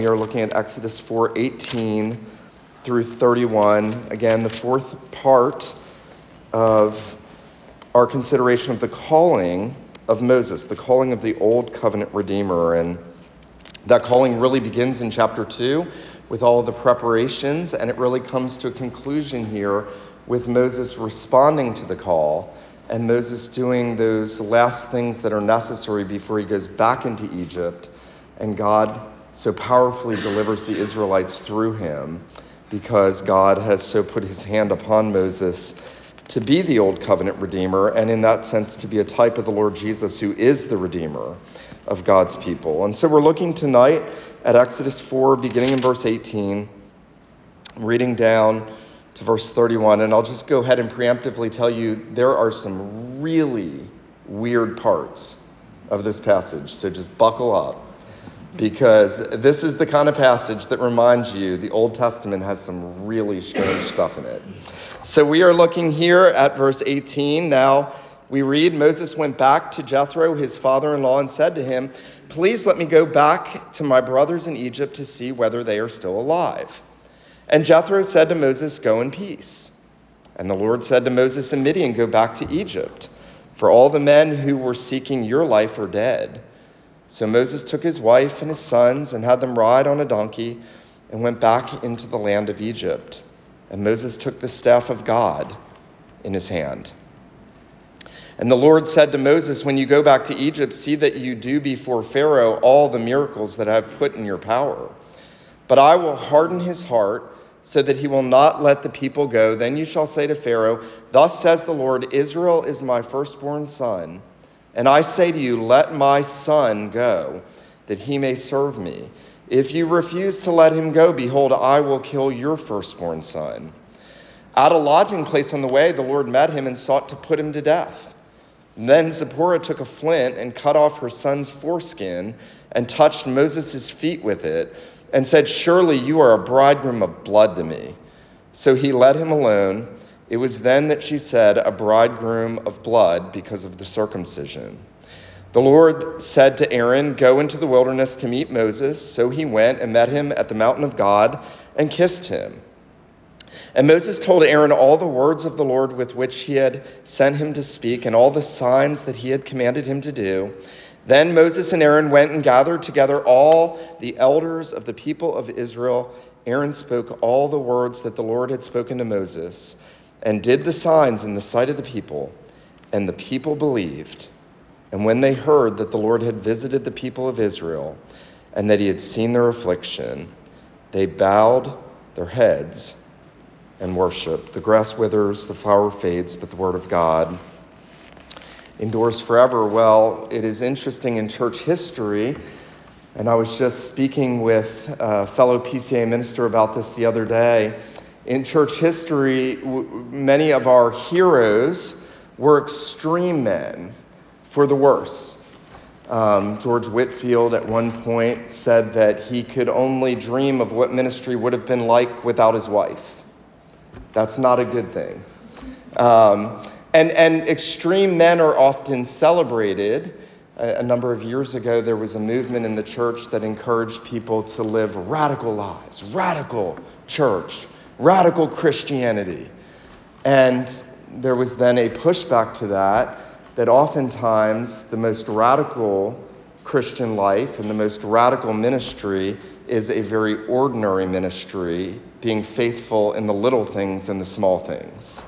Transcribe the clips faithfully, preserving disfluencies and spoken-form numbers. We are looking at Exodus four eighteen through thirty-one. Again, the fourth part of our consideration of the calling of Moses, the calling of the Old Covenant Redeemer. And that calling really begins in chapter two with all of the preparations, and it really comes to a conclusion here with Moses responding to the call and Moses doing those last things that are necessary before he goes back into Egypt, and God so powerfully delivers the Israelites through him because God has so put his hand upon Moses to be the Old Covenant Redeemer, and in that sense to be a type of the Lord Jesus, who is the Redeemer of God's people. And so we're looking tonight at Exodus four, beginning in verse eighteen, reading down to verse thirty-one. And I'll just go ahead and preemptively tell you there are some really weird parts of this passage, so just buckle up, because this is the kind of passage that reminds you the Old Testament has some really strange stuff in it. So we are looking here at verse eighteen. Now we read, Moses went back to Jethro, his father-in-law, and said to him, "Please let me go back to my brothers in Egypt to see whether they are still alive." And Jethro said to Moses, "Go in peace." And the Lord said to Moses and Midian, "Go back to Egypt, for all the men who were seeking your life are dead." So Moses took his wife and his sons and had them ride on a donkey and went back into the land of Egypt. And Moses took the staff of God in his hand. And the Lord said to Moses, "When you go back to Egypt, see that you do before Pharaoh all the miracles that I have put in your power. But I will harden his heart so that he will not let the people go. Then you shall say to Pharaoh, 'Thus says the Lord, Israel is my firstborn son. And I say to you, let my son go, that he may serve me. If you refuse to let him go, behold, I will kill your firstborn son.' At a lodging place on the way, the Lord met him and sought to put him to death. And then Zipporah took a flint and cut off her son's foreskin and touched Moses' feet with it and said, 'Surely you are a bridegroom of blood to me.' So he let him alone. It was then that she said, 'A bridegroom of blood,' because of the circumcision. The Lord said to Aaron, 'Go into the wilderness to meet Moses.' So he went and met him at the mountain of God and kissed him. And Moses told Aaron all the words of the Lord with which he had sent him to speak, and all the signs that he had commanded him to do. Then Moses and Aaron went and gathered together all the elders of the people of Israel. Aaron spoke all the words that the Lord had spoken to Moses, and did the signs in the sight of the people, and the people believed. And when they heard that the Lord had visited the people of Israel, and that he had seen their affliction, they bowed their heads and worshiped. The grass withers, the flower fades, but the word of God endures forever." Well, it is interesting in church history, and I was just speaking with a fellow P C A minister about this the other day. In church history, many of our heroes were extreme men for the worse. Um, George Whitefield at one point said that he could only dream of what ministry would have been like without his wife. That's not a good thing. Um, and, and extreme men are often celebrated. A, a number of years ago, there was a movement in the church that encouraged people to live radical lives, radical church, radical Christianity. And there was then a pushback to that, that oftentimes the most radical Christian life and the most radical ministry is a very ordinary ministry, being faithful in the little things and the small things.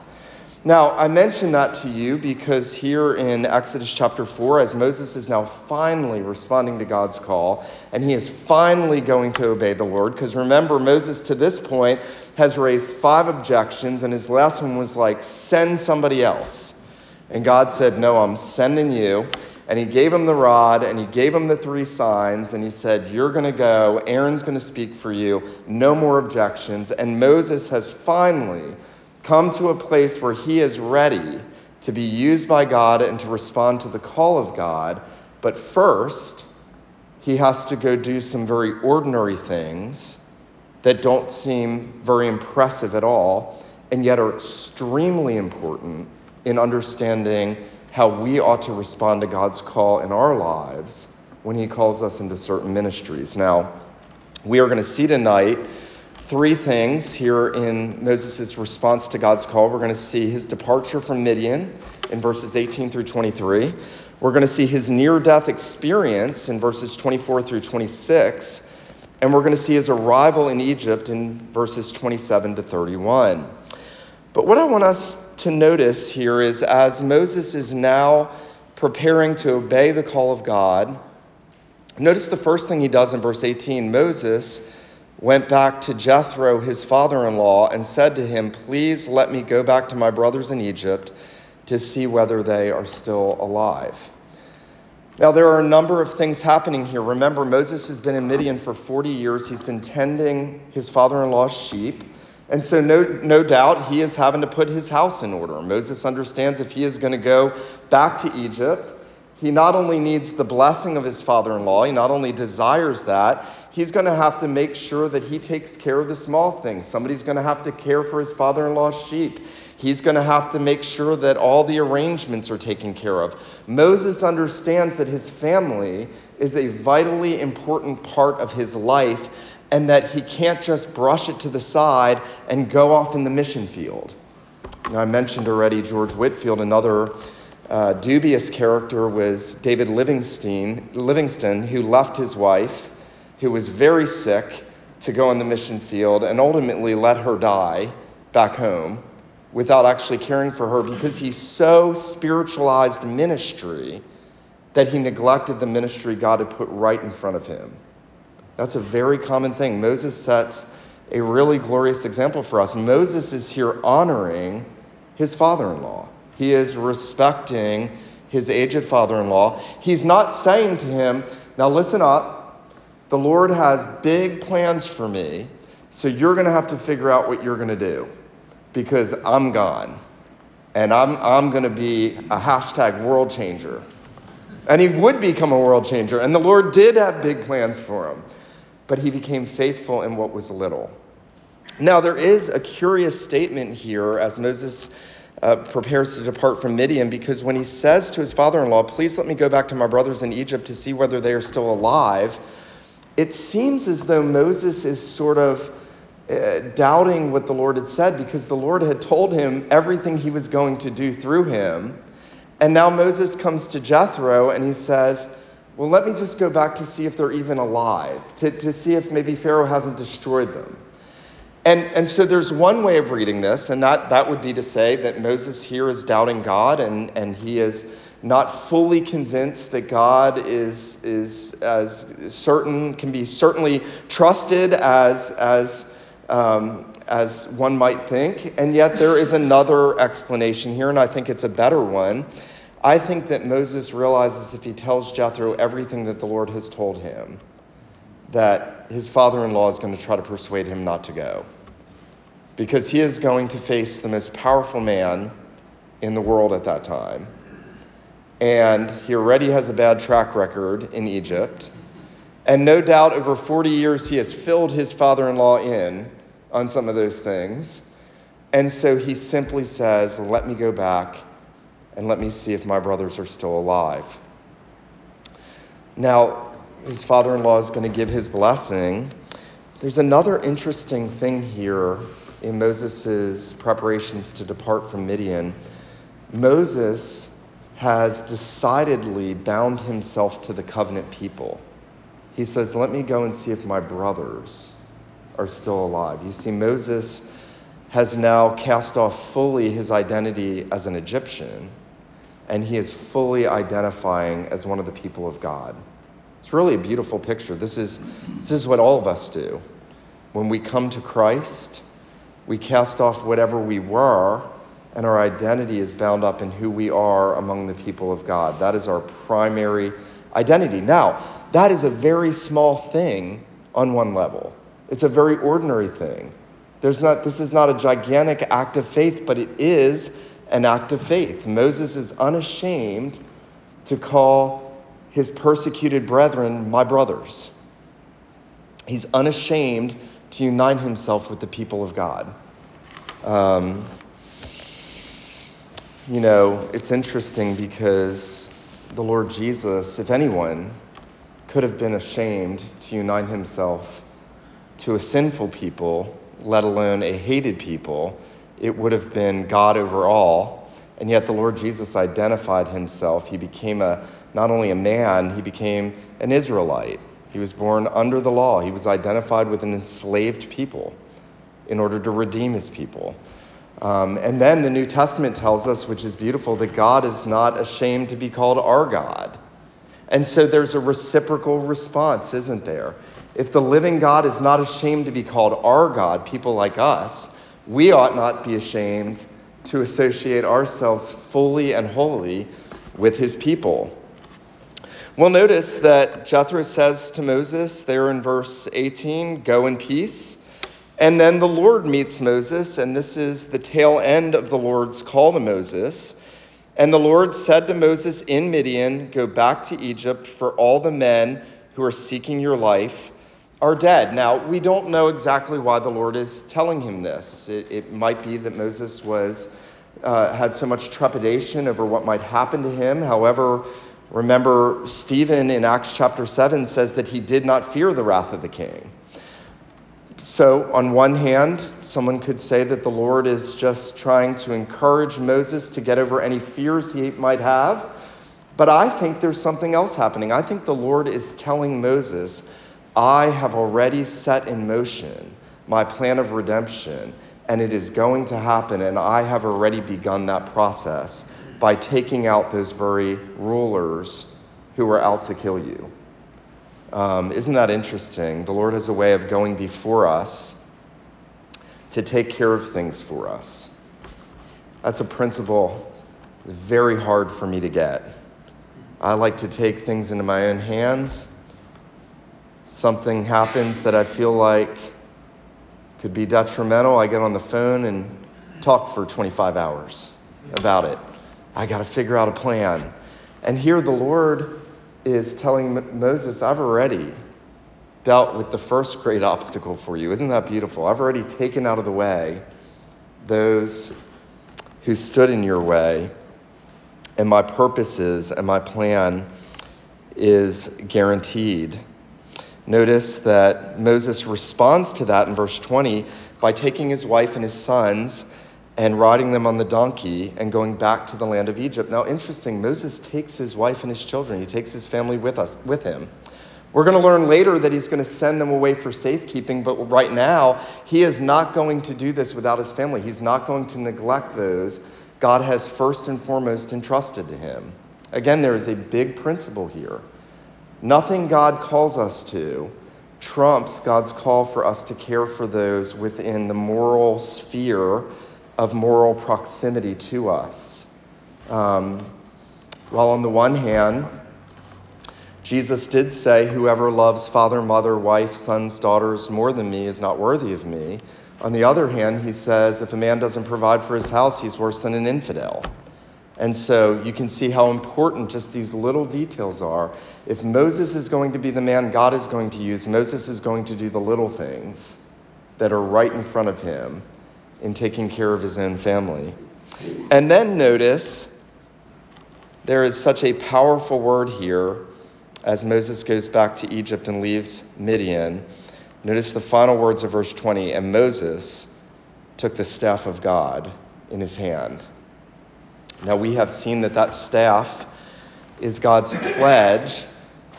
Now, I mention that to you because here in Exodus chapter four, as Moses is now finally responding to God's call, and he is finally going to obey the Lord, because remember, Moses to this point has raised five objections, and his last one was like, "Send somebody else." And God said, "No, I'm sending you." And he gave him the rod, and he gave him the three signs, and he said, "You're going to go. Aaron's going to speak for you. No more objections." And Moses has finally come to a place where he is ready to be used by God and to respond to the call of God. But first, he has to go do some very ordinary things that don't seem very impressive at all, and yet are extremely important in understanding how we ought to respond to God's call in our lives when he calls us into certain ministries. Now, We are going to see tonight three things here in Moses' response to God's call. We're going to see his departure from Midian in verses eighteen through twenty-three. We're going to see his near-death experience in verses twenty-four through twenty-six. And we're going to see his arrival in Egypt in verses twenty-seven to thirty-one. But what I want us to notice here is as Moses is now preparing to obey the call of God, notice the first thing he does in verse eighteen. Moses went back to Jethro, his father-in-law, and said to him, "Please let me go back to my brothers in Egypt to see whether they are still alive." Now, there are a number of things happening here. Remember, Moses has been in Midian for forty years. He's been tending his father-in-law's sheep. And so no, no doubt he is having to put his house in order. Moses understands if he is going to go back to Egypt, he not only needs the blessing of his father-in-law, he not only desires that, he's going to have to make sure that he takes care of the small things. Somebody's going to have to care for his father-in-law's sheep. He's going to have to make sure that all the arrangements are taken care of. Moses understands that his family is a vitally important part of his life and that he can't just brush it to the side and go off in the mission field. Now, I mentioned already George Whitefield. Another uh, dubious character was David Livingston, Livingston, who left his wife, who was very sick, to go in the mission field and ultimately let her die back home, without actually caring for her, because he so spiritualized ministry that he neglected the ministry God had put right in front of him. That's a very common thing. Moses sets a really glorious example for us. Moses is here honoring his father-in-law. He is respecting his aged father-in-law. He's not saying to him, "Now listen up, the Lord has big plans for me, so you're going to have to figure out what you're going to do, because I'm gone, and I'm I'm going to be a hashtag world changer." And he would become a world changer, and the Lord did have big plans for him, but he became faithful in what was little. Now, there is a curious statement here as Moses uh, prepares to depart from Midian, because when he says to his father-in-law, "Please let me go back to my brothers in Egypt to see whether they are still alive," it seems as though Moses is sort of Uh, doubting what the Lord had said, because the Lord had told him everything he was going to do through him. And now Moses comes to Jethro and he says, "Well, let me just go back to see if they're even alive, to, to see if maybe Pharaoh hasn't destroyed them." And and so there's one way of reading this, and that, that would be to say that Moses here is doubting God, and, and he is not fully convinced that God is is as certain, can be certainly trusted as as Um, as one might think. And yet there is another explanation here, and I think it's a better one. I think that Moses realizes if he tells Jethro everything that the Lord has told him, that his father-in-law is going to try to persuade him not to go, because he is going to face the most powerful man in the world at that time. And he already has a bad track record in Egypt. And no doubt over forty years, he has filled his father-in-law in on some of those things. And so he simply says, "Let me go back and let me see if my brothers are still alive." Now, his father-in-law is going to give his blessing. There's another interesting thing here in Moses' preparations to depart from Midian. Moses has decidedly bound himself to the covenant people. He says, "Let me go and see if my brothers are still alive." You see, Moses has now cast off fully his identity as an Egyptian, and he is fully identifying as one of the people of God. It's really a beautiful picture. This is, this is what all of us do. When we come to Christ, we cast off whatever we were, and our identity is bound up in who we are among the people of God. That is our primary identity. Now, that is a very small thing on one level. It's a very ordinary thing. There's not, this is not a gigantic act of faith, but it is an act of faith. Moses is unashamed to call his persecuted brethren my brothers. He's unashamed to unite himself with the people of God. Um, you know, it's interesting because the Lord Jesus, if anyone, could have been ashamed to unite himself to a sinful people, let alone a hated people. It would have been God over all. And yet the Lord Jesus identified himself. He became a not only a man, he became an Israelite. He was born under the law. He was identified with an enslaved people in order to redeem his people. Um, and then the New Testament tells us, which is beautiful, that God is not ashamed to be called our God. And so there's a reciprocal response, isn't there? If the living God is not ashamed to be called our God, people like us, we ought not be ashamed to associate ourselves fully and wholly with his people. We'll notice that Jethro says to Moses there in verse eighteen, "Go in peace." And then the Lord meets Moses, and this is the tail end of the Lord's call to Moses. And the Lord said to Moses in Midian, "Go back to Egypt, for all the men who are seeking your life are dead." Now, we don't know exactly why the Lord is telling him this. It, it might be that Moses was uh, had so much trepidation over what might happen to him. However, remember, Stephen in Acts chapter seven says that he did not fear the wrath of the king. So on one hand, someone could say that the Lord is just trying to encourage Moses to get over any fears he might have. But I think there's something else happening. I think the Lord is telling Moses, I have already set in motion my plan of redemption, and it is going to happen, and I have already begun that process by taking out those very rulers who were out to kill you. Um, isn't that interesting? The Lord has a way of going before us to take care of things for us. That's a principle very hard for me to get. I like to take things into my own hands. Something happens that I feel like could be detrimental. I get on the phone and talk for twenty-five hours about it. I got to figure out a plan. And here the Lord is telling Moses, I've already dealt with the first great obstacle for you. Isn't that beautiful? I've already taken out of the way those who stood in your way. And my purposes and my plan is guaranteed. Notice that Moses responds to that in verse twenty by taking his wife and his sons and riding them on the donkey and going back to the land of Egypt. Now, interesting, Moses takes his wife and his children. He takes his family with us, with him. We're going to learn later that he's going to send them away for safekeeping, but right now, he is not going to do this without his family. He's not going to neglect those God has first and foremost entrusted to him. Again, there is a big principle here. Nothing God calls us to trumps God's call for us to care for those within the moral sphere of moral proximity to us. Um, while on the one hand, Jesus did say, whoever loves father, mother, wife, sons, daughters more than me is not worthy of me. On the other hand, he says, if a man doesn't provide for his house, he's worse than an infidel. And so you can see how important just these little details are. If Moses is going to be the man God is going to use, Moses is going to do the little things that are right in front of him in taking care of his own family. And then notice there is such a powerful word here as Moses goes back to Egypt and leaves Midian. Notice the final words of verse twenty, and Moses took the staff of God in his hand. Now we have seen that that staff is God's pledge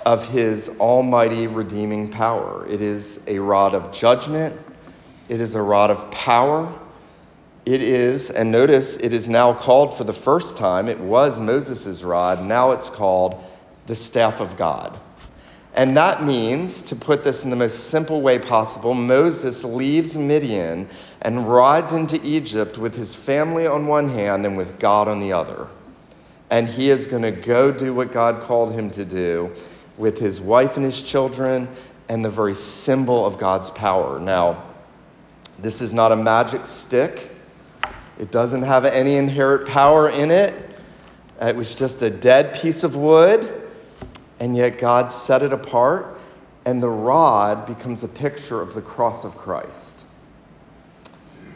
of his almighty redeeming power. It is a rod of judgment. It is a rod of power. It is, and notice, it is now called for the first time. It was Moses' rod. Now it's called the staff of God. And that means, to put this in the most simple way possible, Moses leaves Midian and rides into Egypt with his family on one hand and with God on the other. And he is going to go do what God called him to do with his wife and his children and the very symbol of God's power. Now, this is not a magic stick. It doesn't have any inherent power in it. It was just a dead piece of wood. And yet God set it apart, and the rod becomes a picture of the cross of Christ.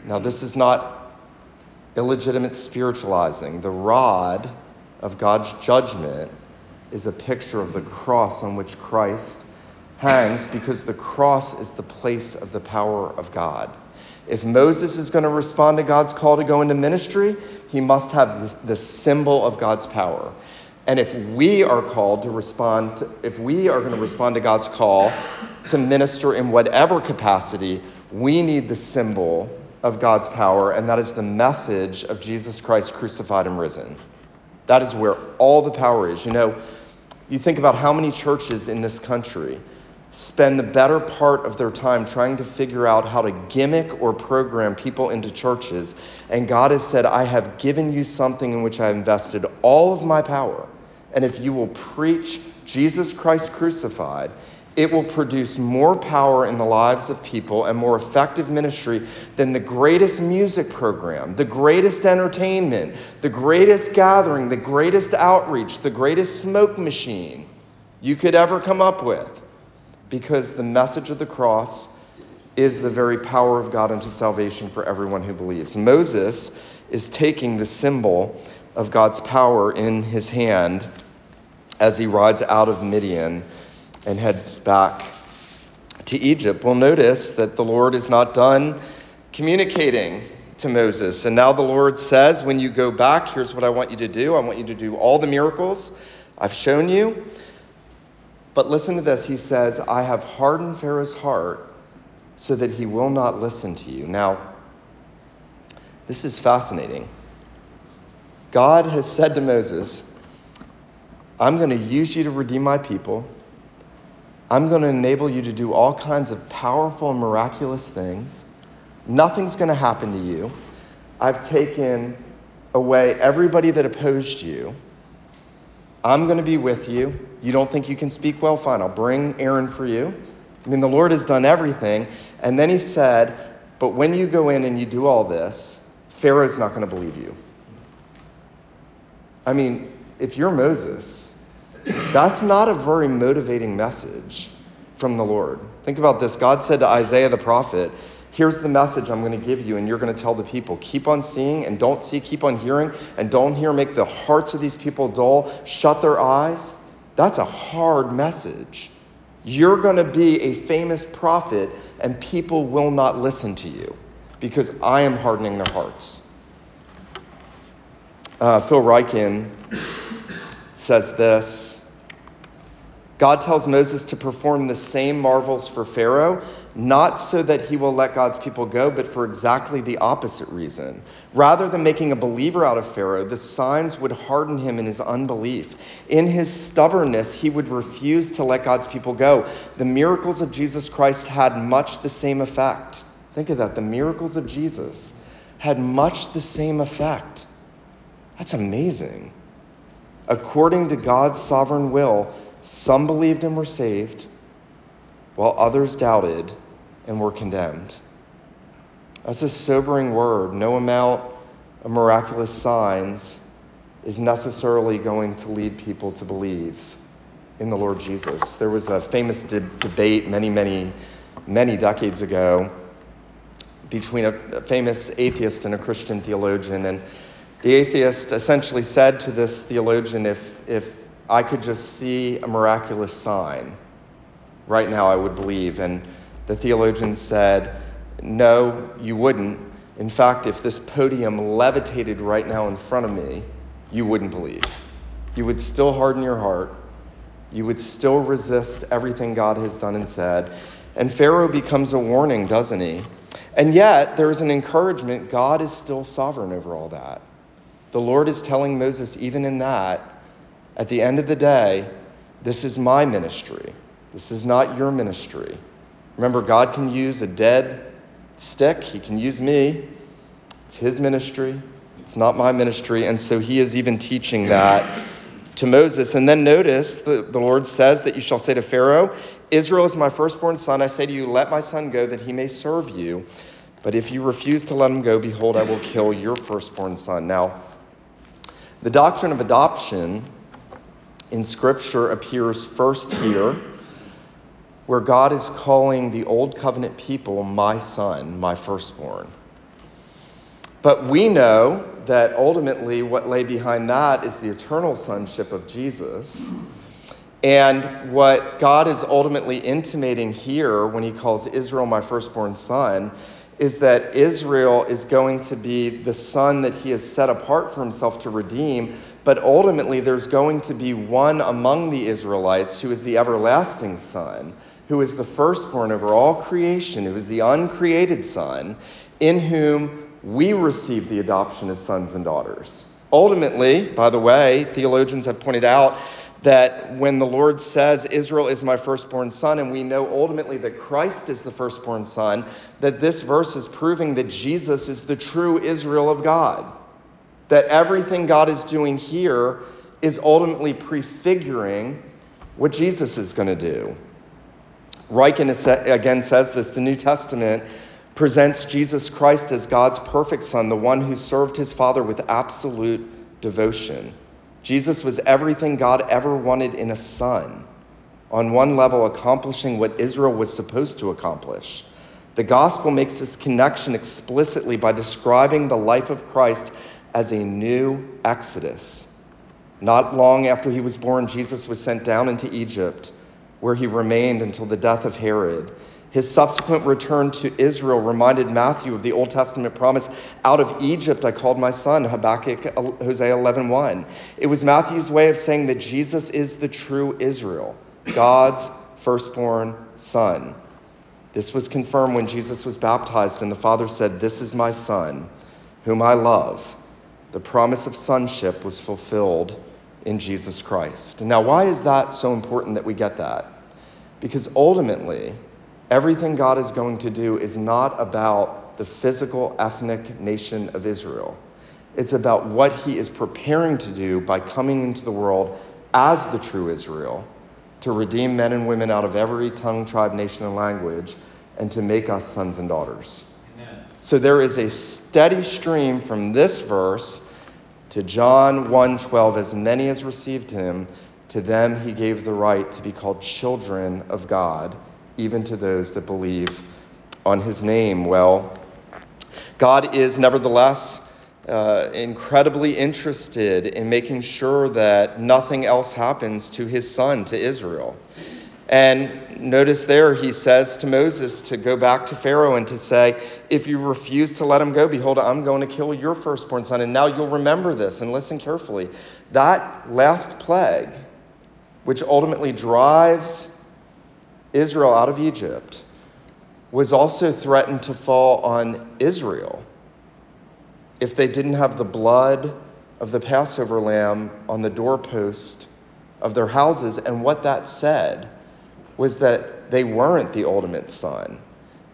Now, this is not illegitimate spiritualizing. The rod of God's judgment is a picture of the cross on which Christ hangs because the cross is the place of the power of God. If Moses is going to respond to God's call to go into ministry, he must have the symbol of God's power. And if we are called to respond, if we are going to respond to God's call to minister in whatever capacity, we need the symbol of God's power, and that is the message of Jesus Christ crucified and risen. That is where all the power is. You know, you think about how many churches in this country spend the better part of their time trying to figure out how to gimmick or program people into churches. And God has said, I have given you something in which I invested all of my power. And if you will preach Jesus Christ crucified, it will produce more power in the lives of people and more effective ministry than the greatest music program, the greatest entertainment, the greatest gathering, the greatest outreach, the greatest smoke machine you could ever come up with. Because the message of the cross is the very power of God unto salvation for everyone who believes. Moses is taking the symbol of God's power in his hand as he rides out of Midian and heads back to Egypt. We'll notice that the Lord is not done communicating to Moses. And now the Lord says, when you go back, here's what I want you to do. I want you to do all the miracles I've shown you. But listen to this. He says, I have hardened Pharaoh's heart so that he will not listen to you. Now, this is fascinating. God has said to Moses, I'm going to use you to redeem my people. I'm going to enable you to do all kinds of powerful and miraculous things. Nothing's going to happen to you. I've taken away everybody that opposed you. I'm going to be with you. You don't think you can speak well? Fine, I'll bring Aaron for you. I mean, the Lord has done everything. And then he said, but when you go in and you do all this, Pharaoh's not going to believe you. I mean, if you're Moses, that's not a very motivating message from the Lord. Think about this. God said to Isaiah the prophet, here's the message I'm going to give you, and you're going to tell the people, keep on seeing and don't see, keep on hearing and don't hear, make the hearts of these people dull, shut their eyes. That's a hard message. You're going to be a famous prophet, and people will not listen to you because I am hardening their hearts. Uh, Phil Ryken says this. God tells Moses to perform the same marvels for Pharaoh, not so that he will let God's people go, but for exactly the opposite reason. Rather than making a believer out of Pharaoh, the signs would harden him in his unbelief. In his stubbornness, he would refuse to let God's people go. The miracles of Jesus Christ had much the same effect. Think of that. The miracles of Jesus had much the same effect. That's amazing. According to God's sovereign will, some believed and were saved, while others doubted and were condemned. That's a sobering word. No amount of miraculous signs is necessarily going to lead people to believe in the Lord Jesus. There was a famous de- debate many, many, many decades ago between a, a famous atheist and a Christian theologian. And the atheist essentially said to this theologian, if, if I could just see a miraculous sign, right now I would believe. And the theologian said, no, you wouldn't. In fact, if this podium levitated right now in front of me, you wouldn't believe. You would still harden your heart. You would still resist everything God has done and said. And Pharaoh becomes a warning, doesn't he? And yet there is an encouragement. God is still sovereign over all that. The Lord is telling Moses, even in that, at the end of the day, this is my ministry. This is not your ministry. Remember, God can use a dead stick. He can use me. It's his ministry. It's not my ministry. And so he is even teaching that to Moses. And then notice the, the Lord says that you shall say to Pharaoh, Israel is my firstborn son. I say to you, let my son go that he may serve you. But if you refuse to let him go, behold, I will kill your firstborn son. Now, the doctrine of adoption in Scripture appears first here, where God is calling the old covenant people my son, my firstborn. But we know that ultimately what lay behind that is the eternal sonship of Jesus. And what God is ultimately intimating here when he calls Israel my firstborn son is that Israel is going to be the son that he has set apart for himself to redeem, but ultimately there's going to be one among the Israelites who is the everlasting son, who is the firstborn over all creation, who is the uncreated son, in whom we receive the adoption as sons and daughters. Ultimately, by the way, theologians have pointed out that when the Lord says, Israel is my firstborn son, and we know ultimately that Christ is the firstborn son, that this verse is proving that Jesus is the true Israel of God. That everything God is doing here is ultimately prefiguring what Jesus is going to do. Ryken again says this, the New Testament presents Jesus Christ as God's perfect son, the one who served his Father with absolute devotion. Jesus was everything God ever wanted in a son, on one level accomplishing what Israel was supposed to accomplish. The gospel makes this connection explicitly by describing the life of Christ as a new Exodus. Not long after he was born, Jesus was sent down into Egypt, where he remained until the death of Herod. His subsequent return to Israel reminded Matthew of the Old Testament promise, out of Egypt I called my son, Habakkuk, Hosea eleven one. It was Matthew's way of saying that Jesus is the true Israel, God's firstborn son. This was confirmed when Jesus was baptized and the Father said, "This is my son, whom I love." The promise of sonship was fulfilled in Jesus Christ. Now, why is that so important that we get that? Because ultimately, everything God is going to do is not about the physical ethnic nation of Israel. It's about what he is preparing to do by coming into the world as the true Israel to redeem men and women out of every tongue, tribe, nation, and language, and to make us sons and daughters. Amen. So there is a steady stream from this verse to John one twelve, as many as received him, to them he gave the right to be called children of God, even to those that believe on his name. Well, God is nevertheless uh, incredibly interested in making sure that nothing else happens to his son, to Israel. And notice there, he says to Moses to go back to Pharaoh and to say, if you refuse to let him go, behold, I'm going to kill your firstborn son. And now you'll remember this and listen carefully. That last plague, which ultimately drives Israel out of Egypt, was also threatened to fall on Israel if they didn't have the blood of the Passover lamb on the doorpost of their houses. And what that said was that they weren't the ultimate son,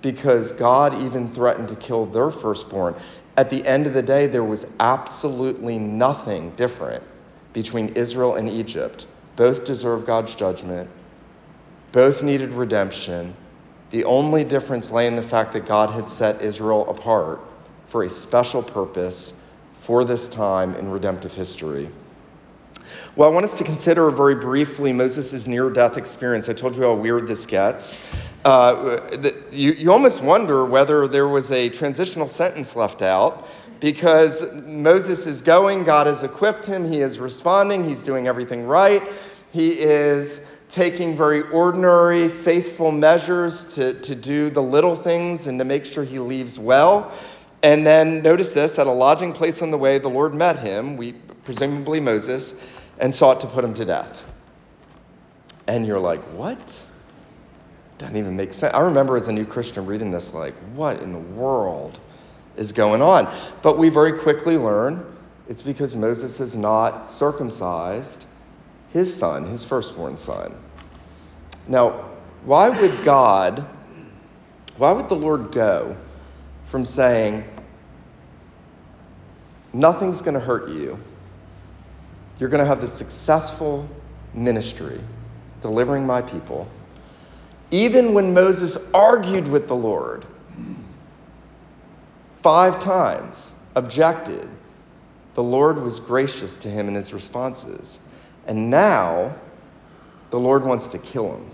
because God even threatened to kill their firstborn. At the end of the day, there was absolutely nothing different between Israel and Egypt. Both deserve God's judgment. Both needed redemption. The only difference lay in the fact that God had set Israel apart for a special purpose for this time in redemptive history. Well, I want us to consider very briefly Moses' near-death experience. I told you how weird this gets. Uh, the, you, you almost wonder whether there was a transitional sentence left out, because Moses is going, God has equipped him, he is responding, he's doing everything right, he is taking very ordinary, faithful measures to, to do the little things and to make sure he leaves well. And then notice this, at a lodging place on the way, the Lord met him, we presumably Moses, and sought to put him to death. And you're like, what? Doesn't even make sense. I remember as a new Christian reading this, like, what in the world is going on? But we very quickly learn it's because Moses is not circumcised his son, his firstborn son. Now, why would God, why would the Lord go from saying, nothing's going to hurt you, you're going to have this successful ministry delivering my people, even when Moses argued with the Lord five times, objected, the Lord was gracious to him in his responses. And now the Lord wants to kill him,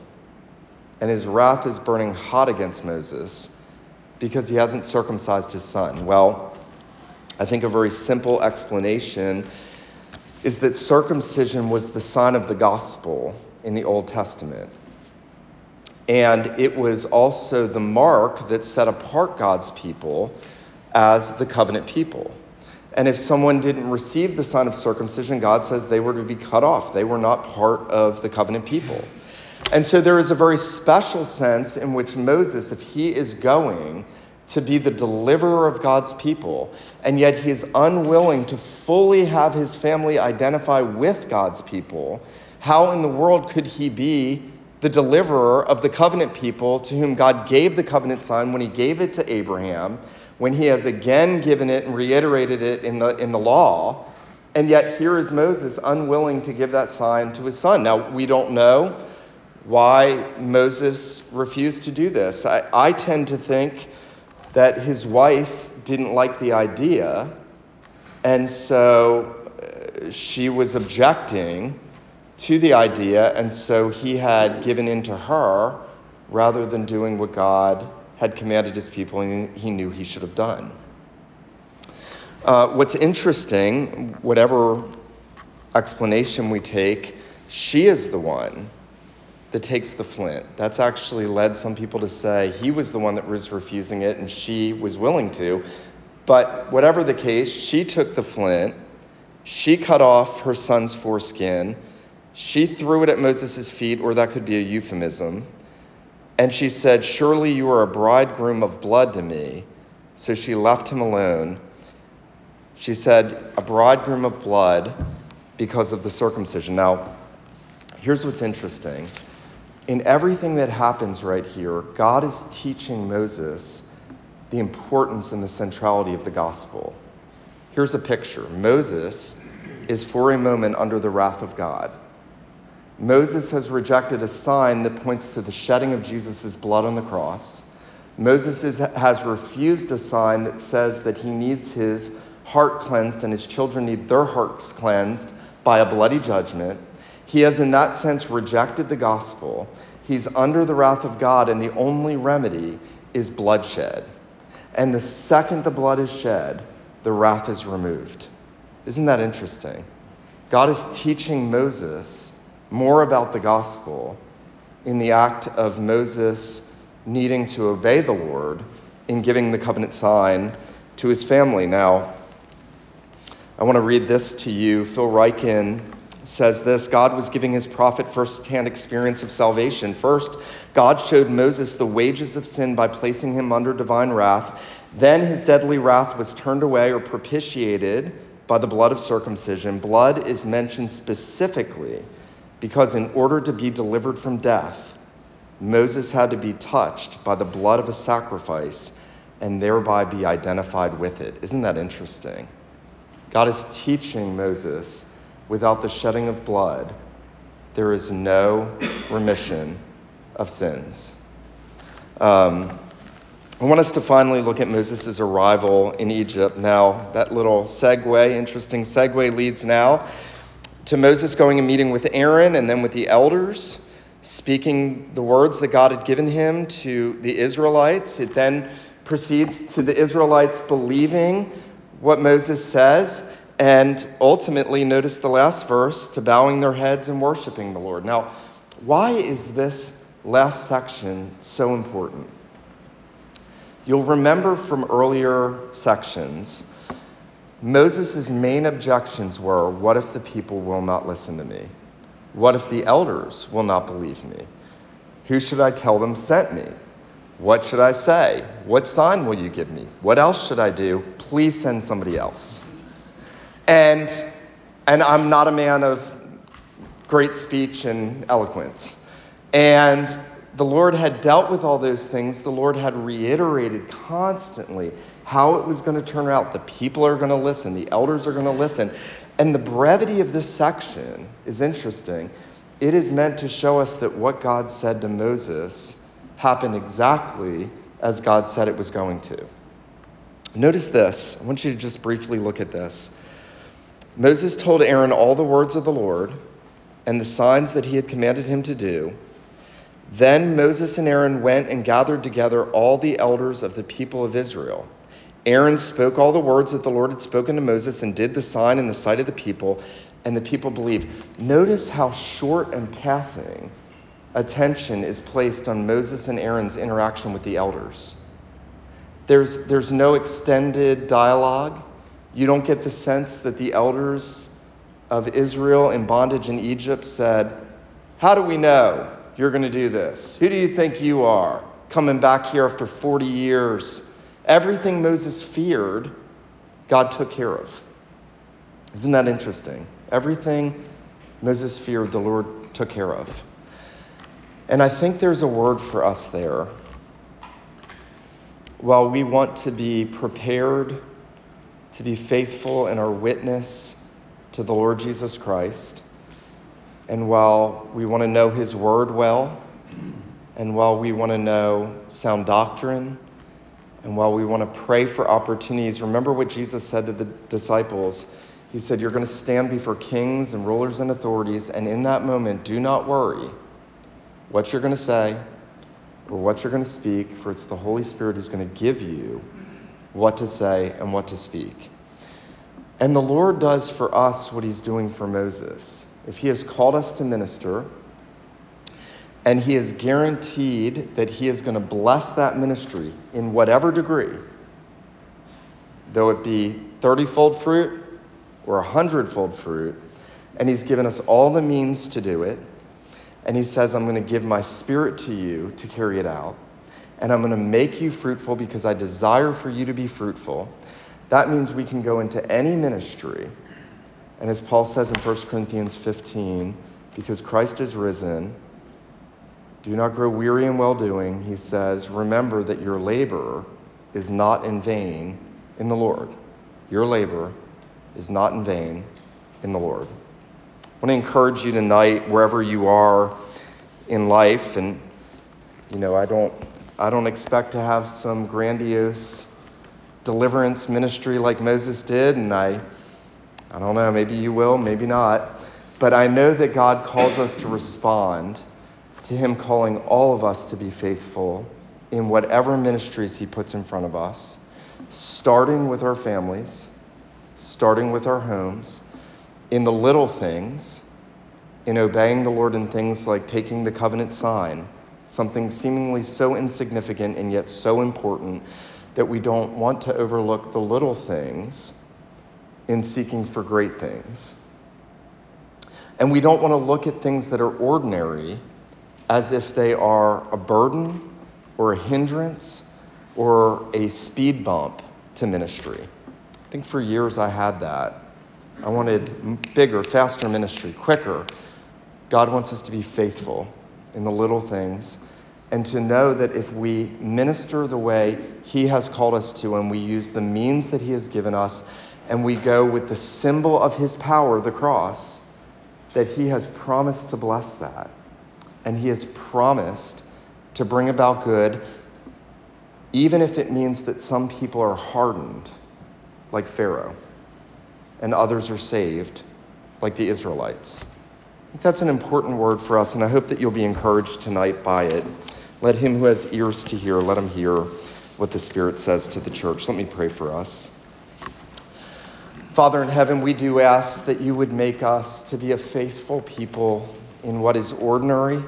and his wrath is burning hot against Moses because he hasn't circumcised his son. Well, I think a very simple explanation is that circumcision was the sign of the gospel in the Old Testament. And it was also the mark that set apart God's people as the covenant people. And if someone didn't receive the sign of circumcision, God says they were to be cut off. They were not part of the covenant people. And so there is a very special sense in which Moses, if he is going to be the deliverer of God's people, and yet he is unwilling to fully have his family identify with God's people, how in the world could he be the deliverer of the covenant people to whom God gave the covenant sign when he gave it to Abraham, when he has again given it and reiterated it in the in the law? And yet here is Moses unwilling to give that sign to his son. Now, we don't know why Moses refused to do this. I, I tend to think that his wife didn't like the idea, and so she was objecting to the idea, and so he had given in to her rather than doing what God had commanded his people and he knew he should have done. Uh, what's interesting, whatever explanation we take, she is the one that takes the flint. That's actually led some people to say he was the one that was refusing it and she was willing to. But whatever the case, she took the flint, she cut off her son's foreskin, she threw it at Moses' feet, or that could be a euphemism, and she said, "Surely you are a bridegroom of blood to me." So she left him alone. She said, a bridegroom of blood because of the circumcision. Now, here's what's interesting. In everything that happens right here, God is teaching Moses the importance and the centrality of the gospel. Here's a picture. Moses is for a moment under the wrath of God. Moses has rejected a sign that points to the shedding of Jesus' blood on the cross. Moses is, has refused a sign that says that he needs his heart cleansed and his children need their hearts cleansed by a bloody judgment. He has, in that sense, rejected the gospel. He's under the wrath of God, and the only remedy is bloodshed. And the second the blood is shed, the wrath is removed. Isn't that interesting? God is teaching Moses more about the gospel in the act of Moses needing to obey the Lord in giving the covenant sign to his family. Now, I want to read this to you. Phil Ryken says this: God was giving his prophet firsthand experience of salvation. First, God showed Moses the wages of sin by placing him under divine wrath. Then his deadly wrath was turned away or propitiated by the blood of circumcision. Blood is mentioned specifically because in order to be delivered from death, Moses had to be touched by the blood of a sacrifice and thereby be identified with it. Isn't that interesting? God is teaching Moses, without the shedding of blood, there is no remission of sins. Um, I want us to finally look at Moses' arrival in Egypt. Now, that little segue, interesting segue, leads now to Moses going and meeting with Aaron and then with the elders, speaking the words that God had given him to the Israelites. It then proceeds to the Israelites believing what Moses says, and ultimately, notice the last verse, to bowing their heads and worshiping the Lord. Now, why is this last section so important? You'll remember from earlier sections, Moses' main objections were, what if the people will not listen to me? What if the elders will not believe me? Who should I tell them sent me? What should I say? What sign will you give me? What else should I do? Please send somebody else. And and I'm not a man of great speech and eloquence. And the Lord had dealt with all those things. The Lord had reiterated constantly how it was going to turn out. The people are going to listen. The elders are going to listen. And the brevity of this section is interesting. It is meant to show us that what God said to Moses happened exactly as God said it was going to. Notice this. I want you to just briefly look at this. Moses told Aaron all the words of the Lord and the signs that he had commanded him to do. Then Moses and Aaron went and gathered together all the elders of the people of Israel. Aaron spoke all the words that the Lord had spoken to Moses and did the sign in the sight of the people. and the people believe. Notice how short and passing attention is placed on Moses and Aaron's interaction with the elders. There's, there's no extended dialogue. You don't get the sense that the elders of Israel in bondage in Egypt said, how do we know you're going to do this? Who do you think you are, coming back here after forty years? Everything Moses feared, God took care of. Isn't that interesting? Everything Moses feared, the Lord took care of. And I think there's a word for us there. While we want to be prepared to be faithful in our witness to the Lord Jesus Christ, and while we want to know his word well, and while we want to know sound doctrine, and while we want to pray for opportunities, remember what Jesus said to the disciples. He said, you're going to stand before kings and rulers and authorities, and in that moment, do not worry what you're going to say or what you're going to speak, for it's the Holy Spirit who's going to give you what to say and what to speak. And the Lord does for us what he's doing for Moses. If he has called us to minister, and he is guaranteed that he is going to bless that ministry in whatever degree, though it be thirty-fold fruit or a hundredfold fruit, and he's given us all the means to do it, and he says, I'm going to give my spirit to you to carry it out, and I'm going to make you fruitful because I desire for you to be fruitful. That means we can go into any ministry, and as Paul says in First Corinthians fifteen, because Christ is risen, do not grow weary in well-doing. He says, remember that your labor is not in vain in the Lord. Your labor is not in vain in the Lord. I want to encourage you tonight, wherever you are in life, and you know, I don't I don't expect to have some grandiose deliverance ministry like Moses did, and I I don't know, maybe you will, maybe not, but I know that God calls us to respond to him calling all of us to be faithful in whatever ministries he puts in front of us, starting with our families, starting with our homes, in the little things, in obeying the Lord in things like taking the covenant sign, something seemingly so insignificant and yet so important that we don't want to overlook the little things in seeking for great things. And we don't want to look at things that are ordinary as if they are a burden or a hindrance or a speed bump to ministry. I think for years I had that. I wanted bigger, faster ministry, quicker. God wants us to be faithful in the little things and to know that if we minister the way he has called us to and we use the means that he has given us and we go with the symbol of his power, the cross, that he has promised to bless that. And he has promised to bring about good, even if it means that some people are hardened like Pharaoh, and others are saved, like the Israelites. I think that's an important word for us, and I hope that you'll be encouraged tonight by it. Let him who has ears to hear, let him hear what the Spirit says to the church. Let me pray for us. Father in heaven, we do ask that you would make us to be a faithful people in what is ordinary,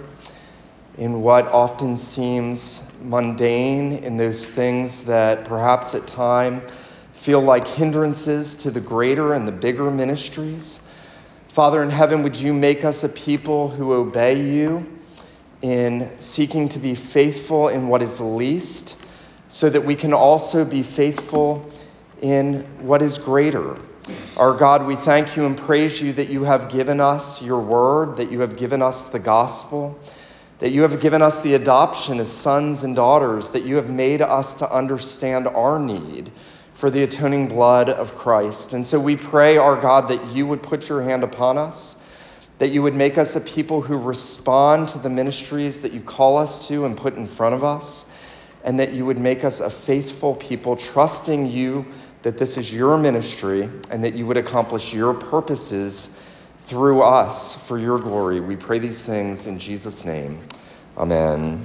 in what often seems mundane, in those things that perhaps at time feel like hindrances to the greater and the bigger ministries. Father in heaven, would you make us a people who obey you in seeking to be faithful in what is least, so that we can also be faithful in what is greater. Our God, we thank you and praise you that you have given us your word, that you have given us the gospel, that you have given us the adoption as sons and daughters, that you have made us to understand our need for the atoning blood of Christ. And so we pray, our God, that you would put your hand upon us, that you would make us a people who respond to the ministries that you call us to and put in front of us, and that you would make us a faithful people, trusting you that this is your ministry and that you would accomplish your purposes through us for your glory. We pray these things in Jesus' name. Amen.